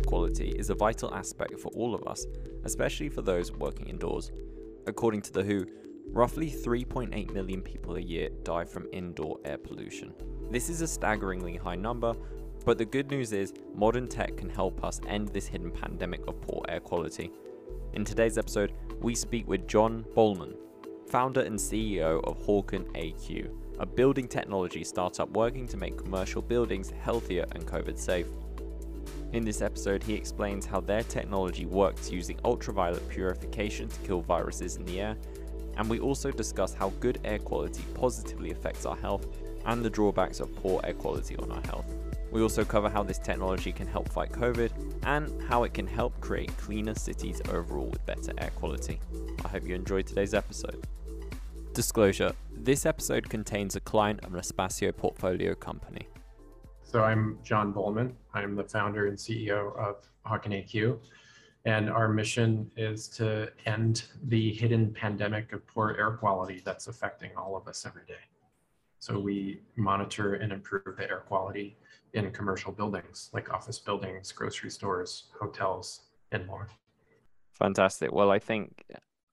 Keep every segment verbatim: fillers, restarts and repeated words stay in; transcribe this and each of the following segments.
air quality is a vital aspect for all of us, especially for those working indoors. According to the W H O, roughly three point eight million people a year die from indoor air pollution. This is a staggeringly high number, but the good news is modern tech can help us end this hidden pandemic of poor air quality. In today's episode, we speak with John Bollman, founder and C E O of Hawken A Q, a building technology startup working to make commercial buildings healthier and COVID safe. In this episode, he explains how their technology works using ultraviolet purification to kill viruses in the air, and we also discuss how good air quality positively affects our health and the drawbacks of poor air quality on our health. We also cover how this technology can help fight COVID and how it can help create cleaner cities overall with better air quality. I hope you enjoyed today's episode. Disclosure: this episode contains a client of an Espacio portfolio company. So I'm John Bollman. I'm the founder and C E O of Hawken A Q. And our mission is to end the hidden pandemic of poor air quality that's affecting all of us every day. So we monitor and improve the air quality in commercial buildings, like office buildings, grocery stores, hotels, and more. Fantastic. Well, I think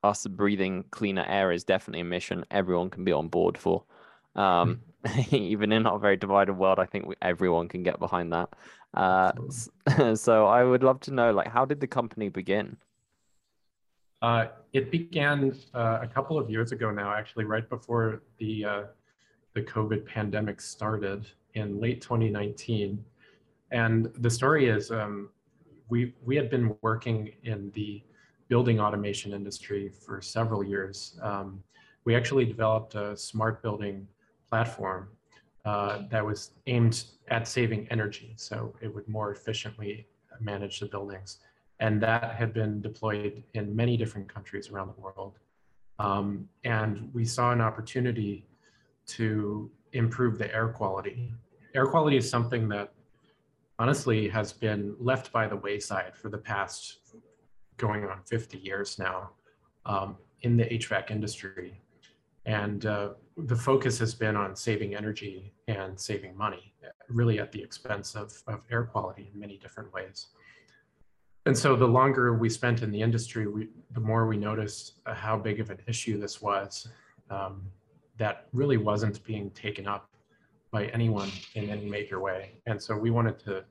us breathing cleaner air is definitely a mission everyone can be on board for. Um, even in our very divided world, I think we, everyone can get behind that. Uh, so I would love to know, like, how did the company begin? Uh, it began uh, a couple of years ago now, actually, right before the uh, the COVID pandemic started in late twenty nineteen. And the story is um, we, we had been working in the building automation industry for several years. Um, we actually developed a smart building platform uh, that was aimed at saving energy, so it would more efficiently manage the buildings. And that had been deployed in many different countries around the world. Um, and we saw an opportunity to improve the air quality. Air quality is something that honestly has been left by the wayside for the past going on fifty years now um, in the H V A C industry. And uh, the focus has been on saving energy and saving money, really at the expense of, of air quality in many different ways. And so the longer we spent in the industry, we, the more we noticed how big of an issue this was. Um, that really wasn't being taken up by anyone in any major way. And so we wanted to,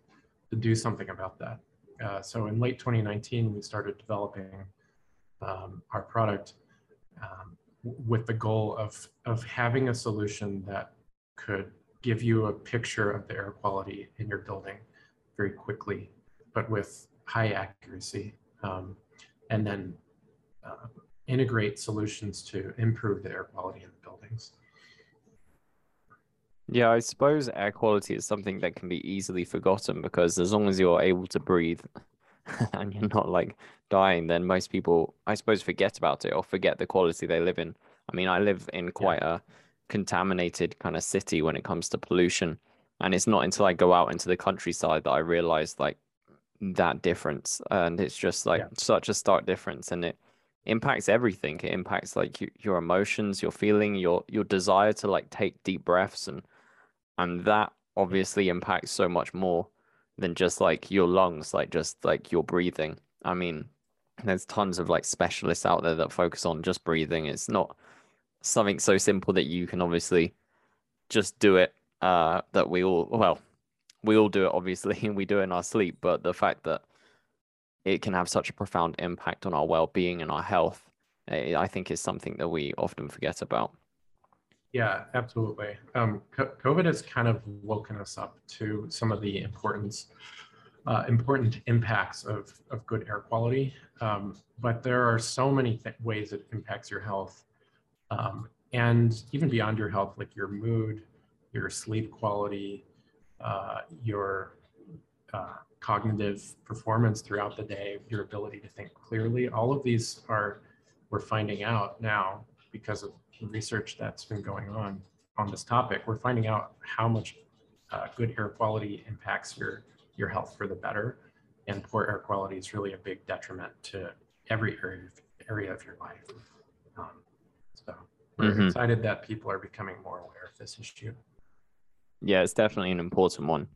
to do something about that. Uh, so in late twenty nineteen, we started developing um, our product um, with the goal of, of having a solution that could give you a picture of the air quality in your building very quickly, but with high accuracy, um, and then uh, integrate solutions to improve the air quality in the buildings. Yeah, I suppose air quality is something that can be easily forgotten, because as long as you're able to breathe and you're not like dying, then most people, I suppose, forget about it or forget the quality they live in. I mean, I live in quite yeah. a contaminated kind of city when it comes to pollution. And it's not until I go out into the countryside that I realize like that difference. And it's just like yeah. such a stark difference. And it impacts everything. It impacts like you, your emotions, your feeling, your your desire to like take deep breaths, and and that obviously impacts so much more than just like your lungs, like just like your breathing. I mean, there's tons of like specialists out there that focus on just breathing. It's not something so simple that you can obviously just do it. Uh, that we all well, we all do it obviously, and we do it in our sleep. But the fact that it can have such a profound impact on our well-being and our health, I think, is something that we often forget about. Yeah, absolutely. Um, COVID has kind of woken us up to some of the importance, uh, important impacts of, of good air quality. Um, but there are so many th- ways it impacts your health, um, and even beyond your health, like your mood, your sleep quality, uh, your uh, cognitive performance throughout the day, your ability to think clearly. All of these are, we're finding out now because of research that's been going on on this topic, we're finding out how much uh, good air quality impacts your, your health for the better. And poor air quality is really a big detriment to every area of, area of your life. Um, so we're mm-hmm. excited that people are becoming more aware of this issue. Yeah, it's definitely an important one.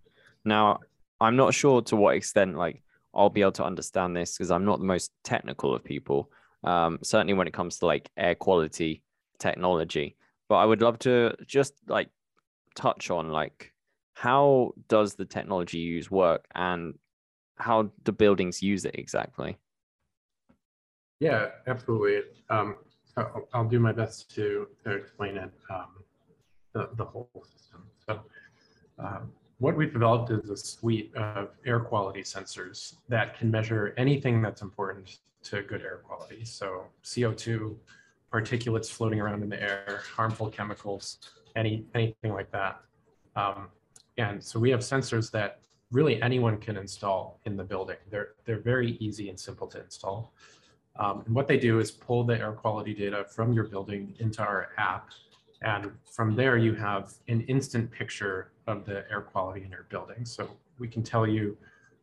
Now, I'm not sure to what extent like I'll be able to understand this because I'm not the most technical of people, um, certainly when it comes to like air quality technology. But I would love to just like touch on like, how does the technology use work and how do buildings use it exactly? Yeah, absolutely. Um, I'll, I'll do my best to, to explain it, um, the, the whole system. So um, what we've developed is a suite of air quality sensors that can measure anything that's important to good air quality. So C O two, particulates floating around in the air, harmful chemicals, any, anything like that. Um, and so we have sensors that really anyone can install in the building. They're, they're very easy and simple to install. Um, and what they do is pull the air quality data from your building into our app. And from there, you have an instant picture of the air quality in your building. So we can tell you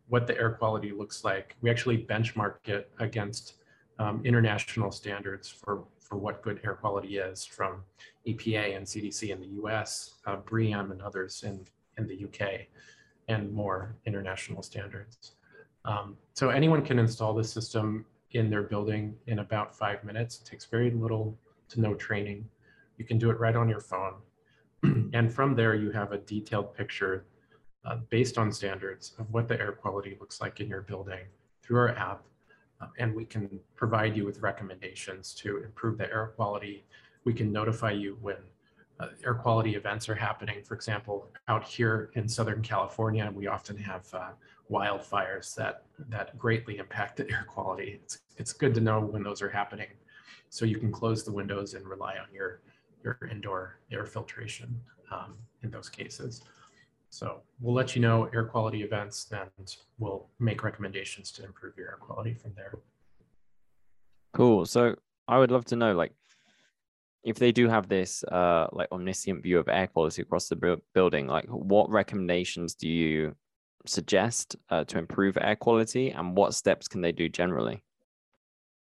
what the air quality looks like. We actually benchmark it against um, international standards for, for what good air quality is, from E P A and C D C in the U S, uh, BREEAM and others in, in the U K, and more international standards. Um, so anyone can install this system in their building in about five minutes. It takes very little to no training. You can do it right on your phone. And from there, you have a detailed picture uh, based on standards of what the air quality looks like in your building through our app. Uh, and we can provide you with recommendations to improve the air quality. We can notify you when uh, air quality events are happening. For example, out here in Southern California, we often have uh, wildfires that, that greatly impact the air quality. It's, it's good to know when those are happening, so you can close the windows and rely on your, your indoor air filtration um, in those cases. So we'll let you know air quality events, and we'll make recommendations to improve your air quality from there. Cool. So I would love to know, like, if they do have this uh, like omniscient view of air quality across the building, like what recommendations do you suggest uh, to improve air quality, and what steps can they do generally?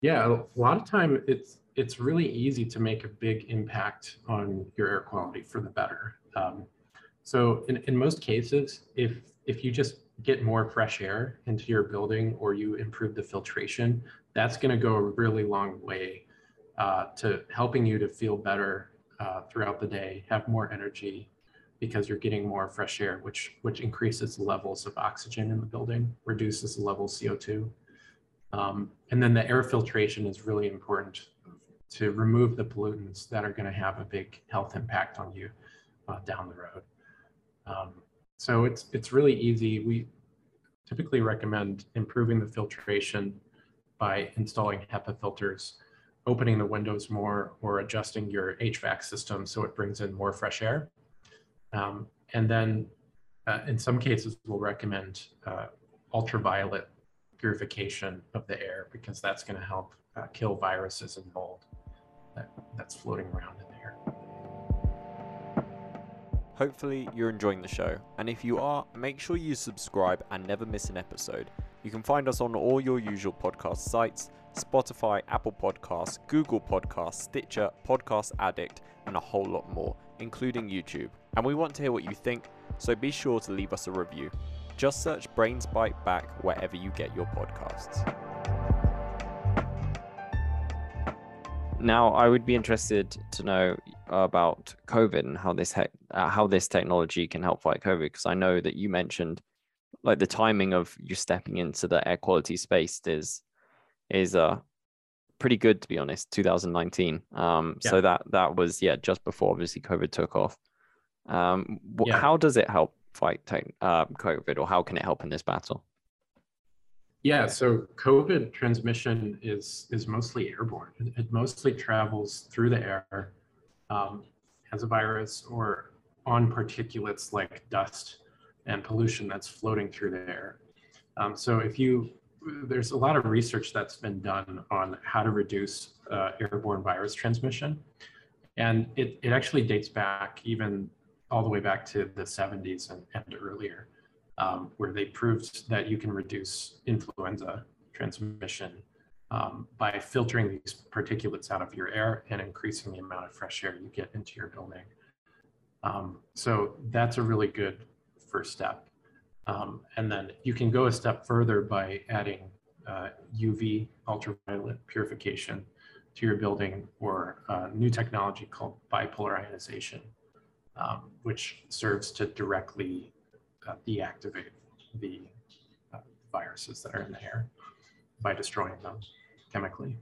Yeah, a lot of time it's it's really easy to make a big impact on your air quality for the better. Um, So in, in most cases, if, if you just get more fresh air into your building or you improve the filtration, that's going to go a really long way uh, to helping you to feel better uh, throughout the day, have more energy, because you're getting more fresh air, which, which increases levels of oxygen in the building, reduces the level of C O two. Um, and then the air filtration is really important to remove the pollutants that are going to have a big health impact on you uh, down the road. Um, so it's it's really easy. We typically recommend improving the filtration by installing HEPA filters, opening the windows more, or adjusting your H V A C system so it brings in more fresh air. Um, and then uh, in some cases, we'll recommend uh, ultraviolet purification of the air, because that's going to help uh, kill viruses and mold that, that's floating around in the air. Hopefully you're enjoying the show, and if you are, make sure you subscribe and never miss an episode. You can find us on all your usual podcast sites: Spotify, Apple Podcasts, Google Podcasts, Stitcher, Podcast Addict, and a whole lot more, including YouTube. And we want to hear what you think, so be sure to leave us a review. Just search Brains Bite Back wherever you get your podcasts. Now, I would be interested to know about COVID and how this he- uh, how this technology can help fight COVID, because I know that you mentioned like the timing of you stepping into the air quality space is is uh pretty good, to be honest, two thousand nineteen. Um, yeah. So that that was yeah just before obviously COVID took off. Um, wh- yeah. How does it help fight te- uh, COVID, or how can it help in this battle? Yeah, so COVID transmission is is mostly airborne. It, it mostly travels through the air. Um, as a virus, or on particulates like dust and pollution that's floating through the air. Um, so if you, there's a lot of research that's been done on how to reduce uh, airborne virus transmission. And it, it actually dates back even all the way back to the seventies and, and earlier, um, where they proved that you can reduce influenza transmission Um, by filtering these particulates out of your air and increasing the amount of fresh air you get into your building. Um, so that's a really good first step. Um, and then you can go a step further by adding uh, U V ultraviolet purification to your building, or a new technology called bipolar ionization, um, which serves to directly uh, deactivate the uh, viruses that are in the air by destroying them chemically.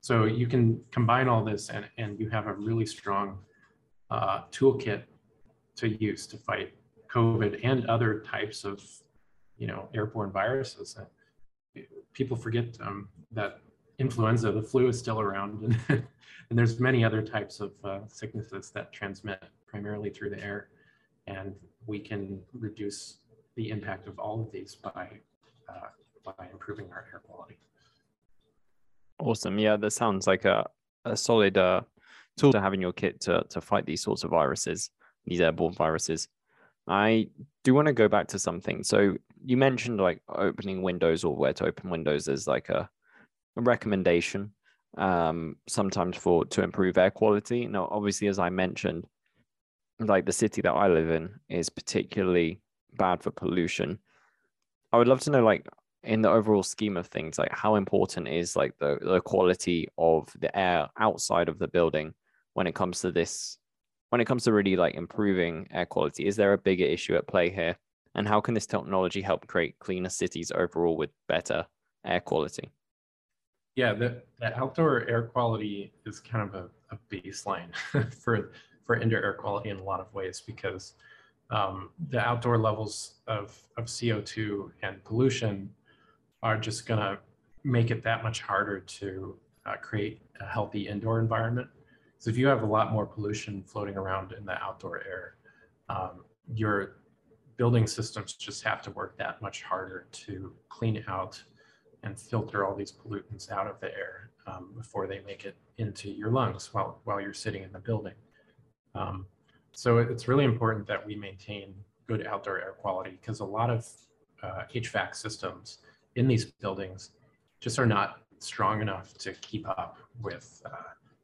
So you can combine all this, and, and you have a really strong uh, toolkit to use to fight COVID and other types of, you know, airborne viruses. And people forget um, that influenza, the flu, is still around, and, and there's many other types of uh, sicknesses that transmit primarily through the air. And we can reduce the impact of all of these by, uh, by improving our air quality. Awesome. Yeah, that sounds like a, a solid uh, tool to have in your kit to, to fight these sorts of viruses, these airborne viruses. I do want to go back to something. So you mentioned like opening windows, or where to open windows, as like a, a recommendation um, sometimes for to improve air quality. Now, obviously, as I mentioned, like the city that I live in is particularly bad for pollution. I would love to know, like, in the overall scheme of things, like how important is like the, the quality of the air outside of the building when it comes to this, when it comes to really like improving air quality? Is there a bigger issue at play here? And how can this technology help create cleaner cities overall with better air quality? Yeah, the, the outdoor air quality is kind of a, a baseline for, for indoor air quality in a lot of ways, because um, the outdoor levels of, of C O two and pollution are just going to make it that much harder to uh, create a healthy indoor environment. So if you have a lot more pollution floating around in the outdoor air, um, your building systems just have to work that much harder to clean out and filter all these pollutants out of the air um, before they make it into your lungs while, while you're sitting in the building. Um, so it's really important that we maintain good outdoor air quality, because a lot of uh, H V A C systems in these buildings just are not strong enough to keep up with, uh,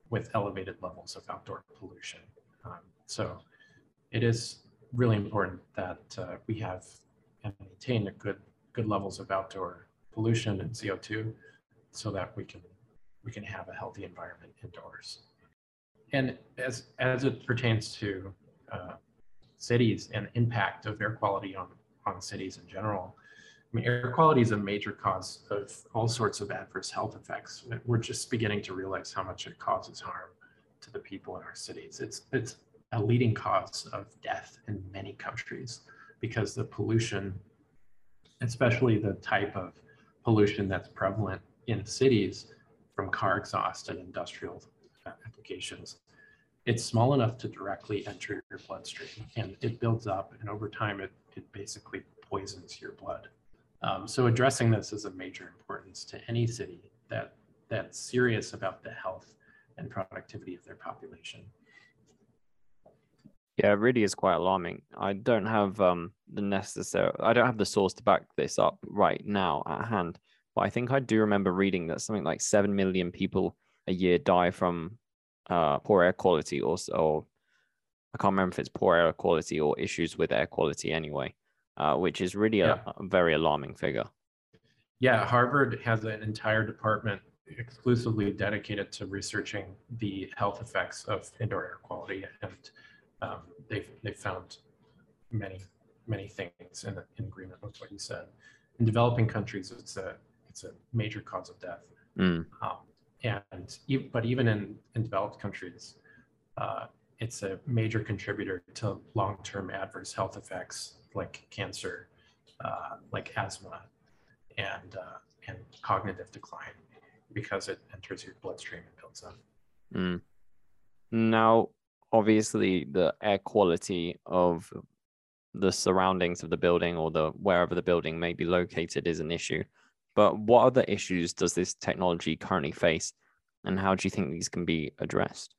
with elevated levels of outdoor pollution. Um, so it is really important that uh, we have and maintain a good, good levels of outdoor pollution and C O two, so that we can, we can have a healthy environment indoors. And as, as it pertains to uh, cities and impact of air quality on, on cities in general, I mean, air quality is a major cause of all sorts of adverse health effects. We're just beginning to realize how much it causes harm to the people in our cities. It's, it's a leading cause of death in many countries, because the pollution, especially the type of pollution that's prevalent in cities from car exhaust and industrial applications, it's small enough to directly enter your bloodstream, and it builds up, and over time it, it basically poisons your blood. Um, so addressing this is of major importance to any city that, that's serious about the health and productivity of their population. Yeah, it really is quite alarming. I don't have um, the necessary, I don't have the source to back this up right now at hand, but I think I do remember reading that something like seven million people a year die from uh, poor air quality, or, or I can't remember if it's poor air quality or issues with air quality anyway. Uh, which is really a, yeah. a very alarming figure. Yeah, Harvard has an entire department exclusively dedicated to researching the health effects of indoor air quality, and um, they've, they've found many, many things in, in agreement with what you said. In developing countries, it's a, it's a major cause of death. Mm. Um, and But even in, in developed countries, uh, it's a major contributor to long-term adverse health effects, like cancer, uh, like asthma, and uh, and cognitive decline, because it enters your bloodstream and builds up. Mm. Now, obviously, the air quality of the surroundings of the building, or the wherever the building may be located, is an issue. But what other issues does this technology currently face, and how do you think these can be addressed?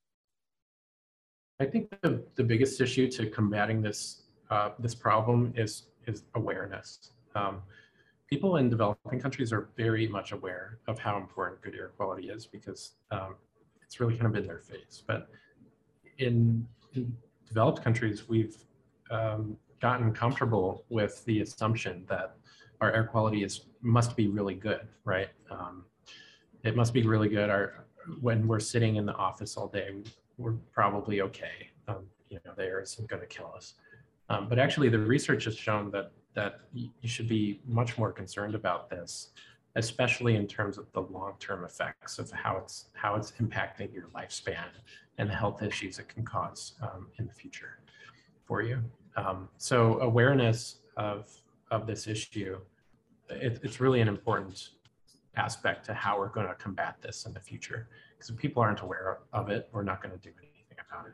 I think the, the biggest issue to combating this Uh, this problem is, is awareness. Um, people in developing countries are very much aware of how important good air quality is, because um, it's really kind of in their face. But in, in developed countries, we've um, gotten comfortable with the assumption that our air quality is must be really good, right? Um, it must be really good. Our when we're sitting in the office all day, we're probably okay. Um, you know, the air isn't going to kill us. Um, but actually, the research has shown that that you should be much more concerned about this, especially in terms of the long-term effects of how it's how it's impacting your lifespan and the health issues it can cause um, in the future for you. Um, so awareness of of this issue, it, it's really an important aspect to how we're going to combat this in the future, because if people aren't aware of it, we're not going to do anything about it.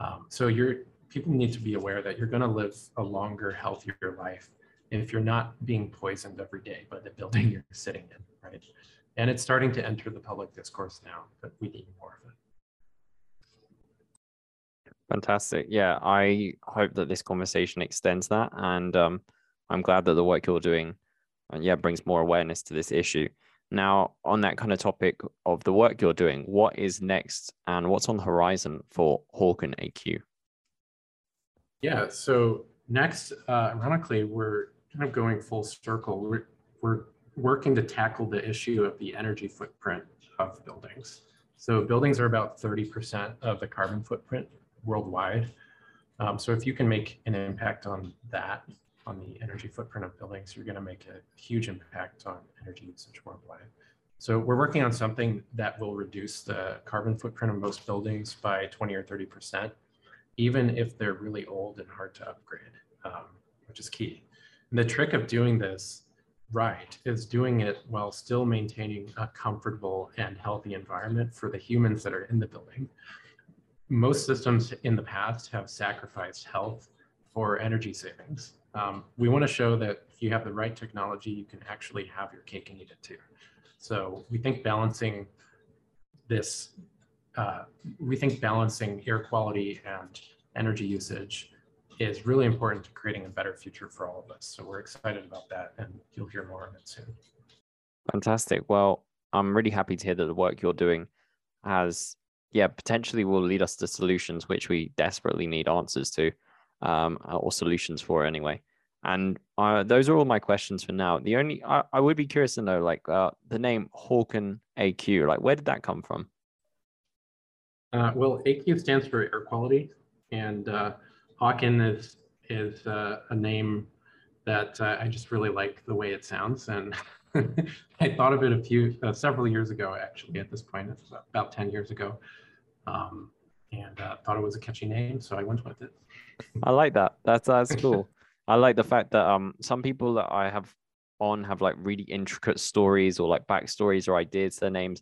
Um, so you're people need to be aware that you're going to live a longer, healthier life if you're not being poisoned every day by the building you're sitting in, right? And it's starting to enter the public discourse now, but we need more of it. Fantastic. Yeah, I hope that this conversation extends that, and um, I'm glad that the work you're doing, uh, yeah, brings more awareness to this issue. Now, on that kind of topic of the work you're doing, what is next and what's on the horizon for Hawken A Q? Yeah, so next, uh, ironically, we're kind of going full circle. We're, we're working to tackle the issue of the energy footprint of buildings. So buildings are about thirty percent of the carbon footprint worldwide. Um, so if you can make an impact on that, on the energy footprint of buildings, you're going to make a huge impact on energy usage worldwide. So we're working on something that will reduce the carbon footprint of most buildings by twenty or thirty percent. Even if they're really old and hard to upgrade, um, which is key. And the trick of doing this right is doing it while still maintaining a comfortable and healthy environment for the humans that are in the building. Most systems in the past have sacrificed health for energy savings. Um, we want to show that if you have the right technology, you can actually have your cake and eat it too. So we think balancing this Uh, we think balancing air quality and energy usage is really important to creating a better future for all of us. So we're excited about that, and you'll hear more of it soon. Fantastic. Well, I'm really happy to hear that the work you're doing has, yeah, potentially will lead us to solutions which we desperately need answers to, um, or solutions for anyway. And uh, those are all my questions for now. The only, I, I would be curious to know, like uh, the name Hawken A Q, like where did that come from? Uh, well, A Q stands for air quality, and uh, Hawken is, is uh, a name that uh, I just really like the way it sounds, and I thought of it a few, uh, several years ago, actually, at this point. It's about ten years ago, um, and uh, thought it was a catchy name, so I went with it. I like that. That's, that's cool. I like the fact that um, some people that I have on have like really intricate stories or like backstories or ideas to their names.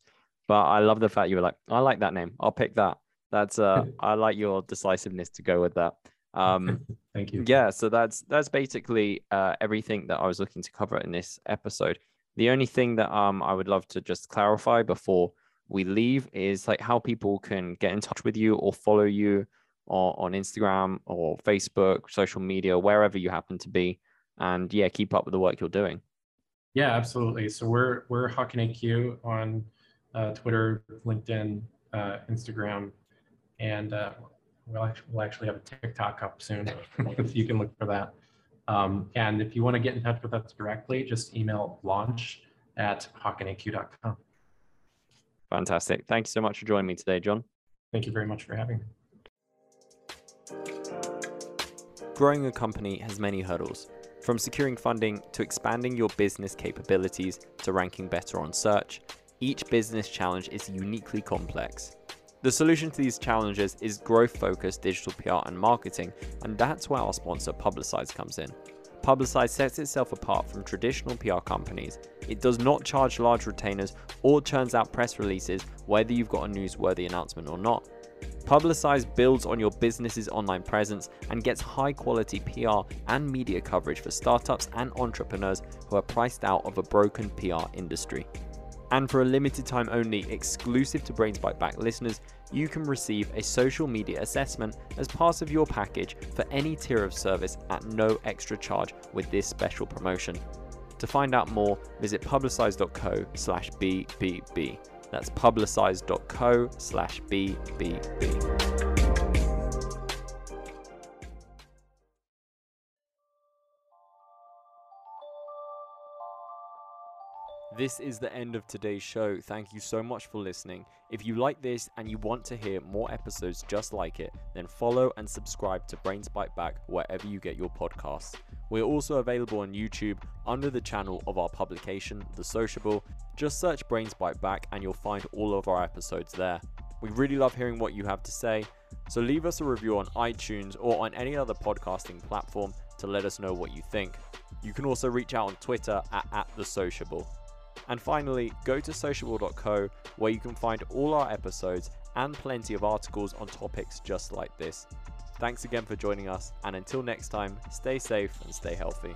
But I love the fact you were like, I like that name. I'll pick that. That's uh, I like your decisiveness to go with that. Um, Thank you. Yeah. So that's that's basically uh, everything that I was looking to cover in this episode. The only thing that um I would love to just clarify before we leave is like how people can get in touch with you or follow you on, on Instagram or Facebook, social media, wherever you happen to be, and yeah, keep up with the work you're doing. Yeah, absolutely. So we're we're Hawken A Q on Uh, Twitter, LinkedIn, uh, Instagram, and uh, we'll, actually, we'll actually have a TikTok up soon, so you can look for that. Um, and if you want to get in touch with us directly, just email launch at hawken a q dot com. Fantastic. Thank you so much for joining me today, John. Thank you very much for having me. Growing a company has many hurdles, from securing funding to expanding your business capabilities to ranking better on search. Each business challenge is uniquely complex. The solution to these challenges is growth-focused digital P R and marketing, and that's where our sponsor Publicize comes in. Publicize sets itself apart from traditional P R companies. It does not charge large retainers or churns out press releases whether you've got a newsworthy announcement or not. Publicize builds on your business's online presence and gets high-quality P R and media coverage for startups and entrepreneurs who are priced out of a broken P R industry. And for a limited time only, exclusive to Brains Bite Back listeners, you can receive a social media assessment as part of your package for any tier of service at no extra charge with this special promotion. To find out more, visit publicize dot co slash B B B. That's publicize dot co slash B B B. This is the end of today's show. Thank you so much for listening. If you like this and you want to hear more episodes just like it, then follow and subscribe to Brains Bite Back wherever you get your podcasts. We're also available on YouTube under the channel of our publication, The Sociable. Just search Brains Bite Back and you'll find all of our episodes there. We really love hearing what you have to say, so leave us a review on iTunes or on any other podcasting platform to let us know what you think. You can also reach out on Twitter at, at The Sociable. And finally, go to sociable dot co where you can find all our episodes and plenty of articles on topics just like this. Thanks again for joining us, and until next time, stay safe and stay healthy.